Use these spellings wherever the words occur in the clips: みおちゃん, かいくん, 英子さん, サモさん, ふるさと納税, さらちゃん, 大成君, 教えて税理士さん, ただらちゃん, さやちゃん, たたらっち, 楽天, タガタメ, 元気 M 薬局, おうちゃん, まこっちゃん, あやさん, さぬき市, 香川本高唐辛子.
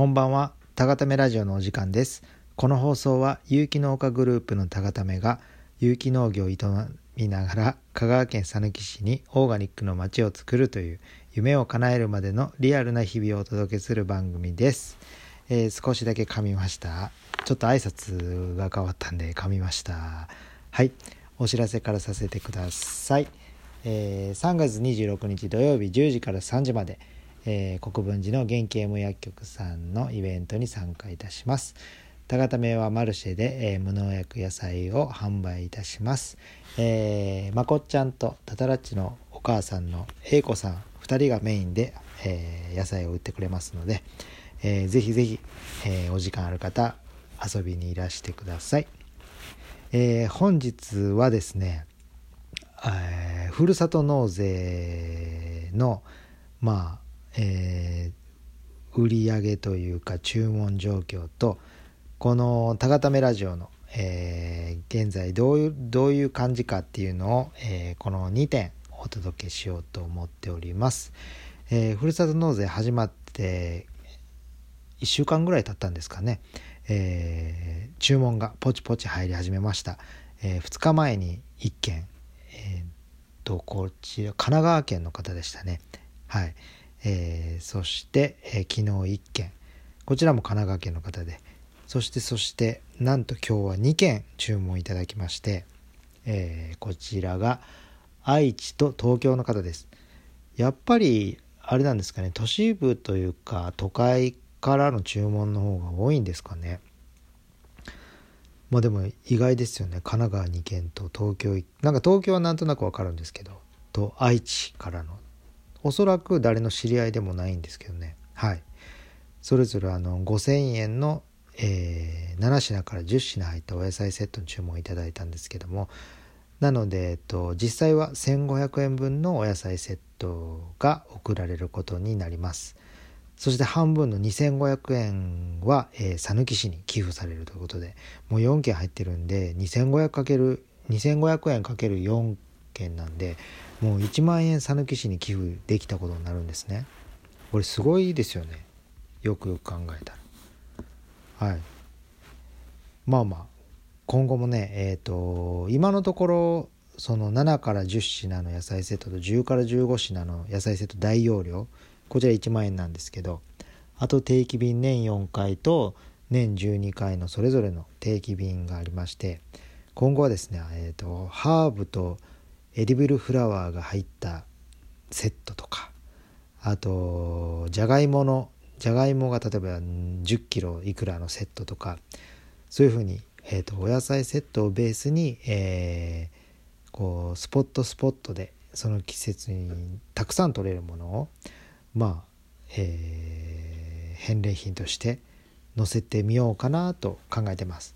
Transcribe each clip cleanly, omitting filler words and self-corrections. こんばんは、タガタメラジオのお時間です。この放送は有機農家グループのタガタメが有機農業を営みながら香川県さぬき市にオーガニックの街を作るという夢を叶えるまでのリアルな日々をお届けする番組です。少しだけ噛みました。ちょっと挨拶が変わったんで噛みました。はい、お知らせからさせてください。3月26日土曜日10時から3時まで、国分寺の元気 M 薬局さんのイベントに参加いたします。タガタメはマルシェで、無農薬野菜を販売いたします。まこっちゃんとたたらっちのお母さんの英子さん2人がメインで、野菜を売ってくれますので、ぜひ、お時間ある方遊びにいらしてください。本日はですね、ふるさと納税の売上というか注文状況と、このタガタメラジオの、現在どういう感じかっていうのを、この2点お届けしようと思っております。ふるさと納税始まって1週間ぐらい経ったんですかね。注文がポチポチ入り始めました。2日前に1件、こちら神奈川県の方でしたね。はい、そして、昨日1件、こちらも神奈川県の方で、そしてなんと今日は2件注文いただきまして、こちらが愛知と東京の方です。やっぱりあれなんですかね、都市部というか都会からの注文の方が多いんですかね。でも意外ですよね。神奈川2件と東京、なんか東京はなんとなくわかるんですけど、と愛知からの、おそらく誰の知り合いでもないんですけどね。はい。それぞれ5000円の、7品から10品入ったお野菜セットの注文をいただいたんですけども、なので、実際は1500円分のお野菜セットが送られることになります。そして半分の2500円はさぬき市に寄付されるということで、もう4件入ってるんで、2500円 ×4 件なんで、もう1万円さぬき市に寄付できたことになるんですね。これすごいですよね、よくよく考えたら。はい、今後もね、今のところその7から10品の野菜セットと10から15品の野菜セット大容量、こちら1万円なんですけど、あと定期便年4回と年12回のそれぞれの定期便がありまして、今後はですね、ハーブとエディブルフラワーが入ったセットとか、あとじゃがいもが例えば10キロいくらのセットとか、そういうふうに、お野菜セットをベースに、スポットでその季節にたくさん取れるものを返礼品として載せてみようかなと考えてます。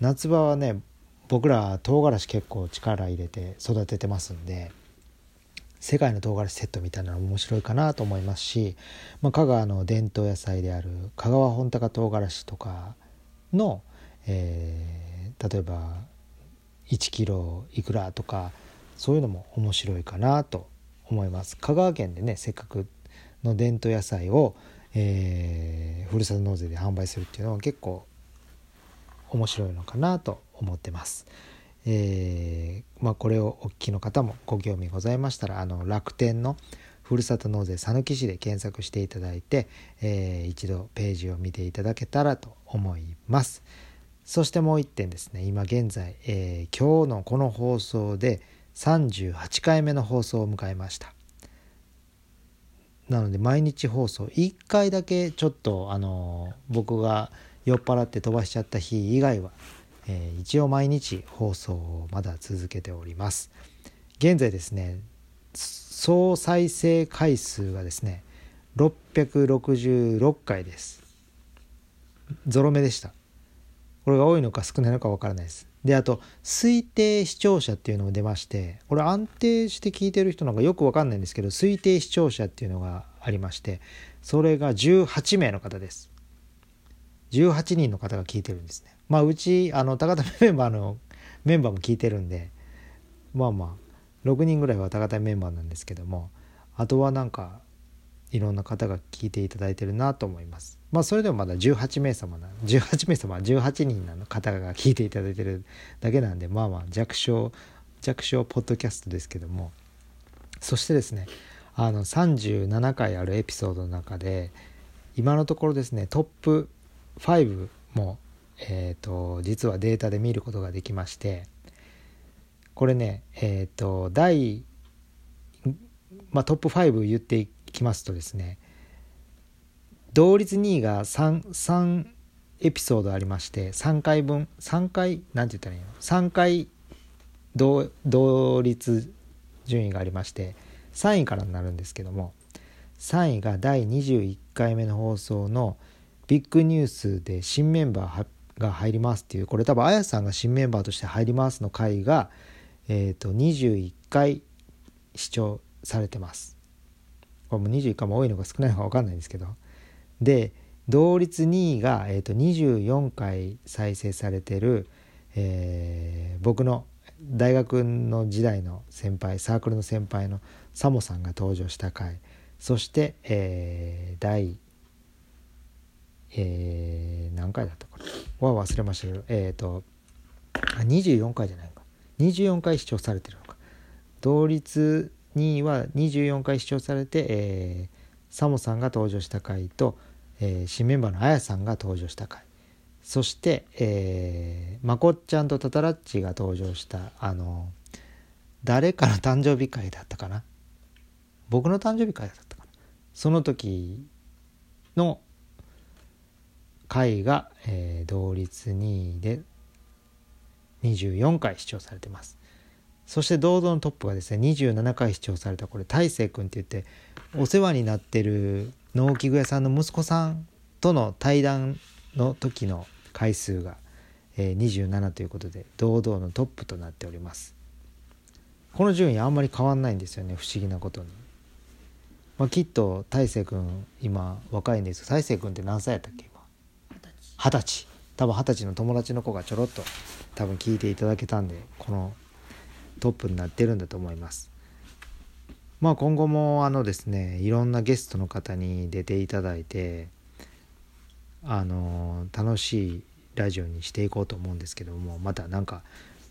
夏場はね、僕ら唐辛子結構力入れて育ててますんで、世界の唐辛子セットみたいなの面白いかなと思いますし、香川の伝統野菜である香川本高唐辛子とかの、例えば1キロいくらとか、そういうのも面白いかなと思います。香川県でね、せっかくの伝統野菜を、ふるさと納税で販売するっていうのは結構面白いのかなと思ってます。これをお聞きの方もご興味ございましたら、楽天のふるさと納税さぬき市で検索していただいて、一度ページを見ていただけたらと思います。そしてもう一点ですね、今現在、今日のこの放送で38回目の放送を迎えました。なので毎日放送1回だけちょっと僕が酔っ払って飛ばしちゃった日以外は、一応毎日放送をまだ続けております。現在ですね、総再生回数がですね666回です。ゾロ目でした。これが多いのか少ないのかわからないです。で、あと推定視聴者っていうのも出まして、これ安定して聞いてる人なんかよくわかんないんですけど、推定視聴者っていうのがありまして、それが18名の方です。18人の方が聞いてるんですね。うちタガタメメンバーも聞いてるんで、6人ぐらいはタガタメメンバーなんですけども、あとはなんかいろんな方が聞いていただいてるなと思います。まあそれでもまだ18人の方が聞いていただいてるだけなんで、まあまあ弱小ポッドキャストですけども、そしてですね、37回あるエピソードの中で今のところですね、トップ5も実はデータで見ることができまして、これね、トップ5言っていきますとですね、同率2位が3エピソードありまして、3回同率順位がありまして、3位からになるんですけども、3位が第21回目の放送のビッグニュースで新メンバーが入りますっていう、これ多分あやさんが新メンバーとして入りますの回が、21回視聴されてます。これも21回も多いのか少ないのか分かんないんですけど、で同率2位が、24回再生されてる、僕の大学の時代の先輩、サークルの先輩のサモさんが登場した回、そして、何回だったかは忘れましたけど、24回じゃないか、24回視聴されてるのか、同率2位は24回視聴されて、サモさんが登場した回と、新メンバーのあやさんが登場した回、そして、まこっちゃんとたたらっちが登場した誰かの誕生日会だったかな、僕の誕生日会だったかな、その時の回が、同率2位で24回視聴されてます。そして堂々のトップがですね、27回視聴された、これ大成君って言ってお世話になってる農機具屋さんの息子さんとの対談の時の回数が、27ということで堂々のトップとなっております。この順位あんまり変わんないんですよね、不思議なことに。まあ、きっと大成君今若いんですけど、大成君って何歳やったっけ、20歳、多分20歳の友達の子がちょろっと多分聞いていただけたんで、このトップになってるんだと思います。まあ今後もですね、いろんなゲストの方に出ていただいて、楽しいラジオにしていこうと思うんですけども、またなんか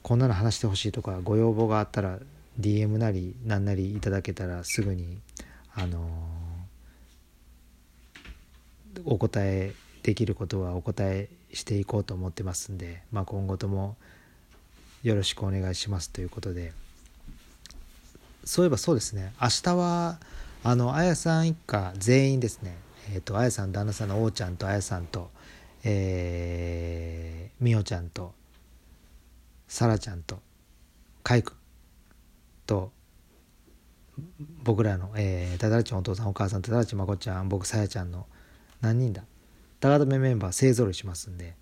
こんなの話してほしいとかご要望があったら DM なりなんなりいただけたら、すぐにお答えできることはお答えしていこうと思ってますんで、まあ、今後ともよろしくお願いしますということで、そういえばそうですね、明日はあやさん一家全員ですね、あやさん、旦那さんのおうちゃんとあやさんと、みおちゃんとさらちゃんとかいくんと僕らの、ただらちゃん、お父さん、お母さん、ただらちゃん、まこちゃん、僕、さやちゃんの何人だ高田メンバー勢ぞろいしますんで、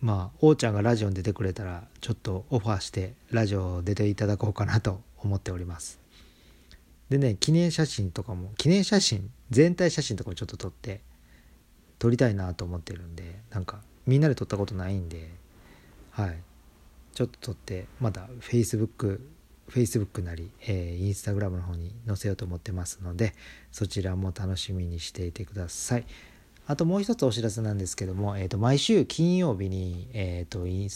まあおうちゃんがラジオに出てくれたらちょっとオファーしてラジオ出ていただこうかなと思っております。でね、記念写真全体写真とかもちょっと撮りたいなと思ってるんで、なんかみんなで撮ったことないんで、はい、ちょっと撮って、また Facebook なり、Instagram の方に載せようと思ってますので、そちらも楽しみにしていてください。あともう一つお知らせなんですけども、毎週金曜日に、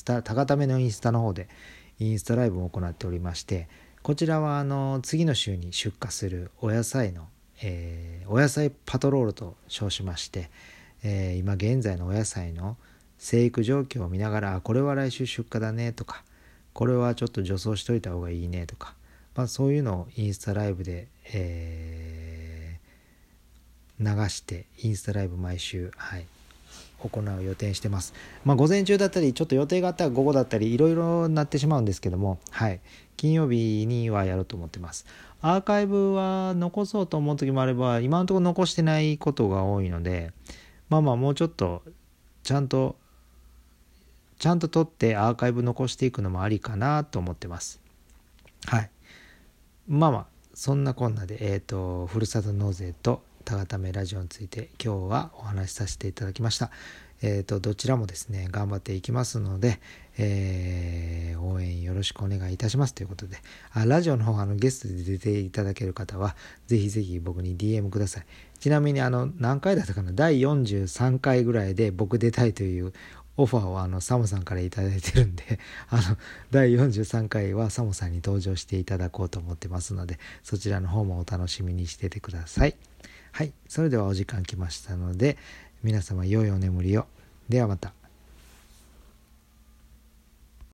高ためのインスタの方でインスタライブも行っておりまして、こちらは次の週に出荷するお野菜の、お野菜パトロールと称しまして、今現在のお野菜の生育状況を見ながら、これは来週出荷だねとか、これはちょっと除草しといた方がいいねとか、まあ、そういうのをインスタライブで、流してインスタライブ毎週、はい、行う予定してます。まあ、午前中だったりちょっと予定があったら午後だったりいろいろなってしまうんですけども、はい、金曜日にはやろうと思ってます。アーカイブは残そうと思う時もあれば、今のところ残してないことが多いので、まあまあもうちょっとちゃんと撮ってアーカイブ残していくのもありかなと思ってます。はい、まあまあそんなこんなで、ふるさと納税と高ためラジオについて今日はお話しさせていただきました。どちらもですね頑張っていきますので、応援よろしくお願いいたしますということで、ラジオの方ゲストで出ていただける方はぜひぜひ僕に DM ください。ちなみに何回だったかな、第43回ぐらいで僕出たいというオファーをサモさんからいただいてるんで、第43回はサモさんに登場していただこうと思ってますので、そちらの方もお楽しみにしててください。はい、それではお時間来ましたので、皆様良いお眠りを。ではまた。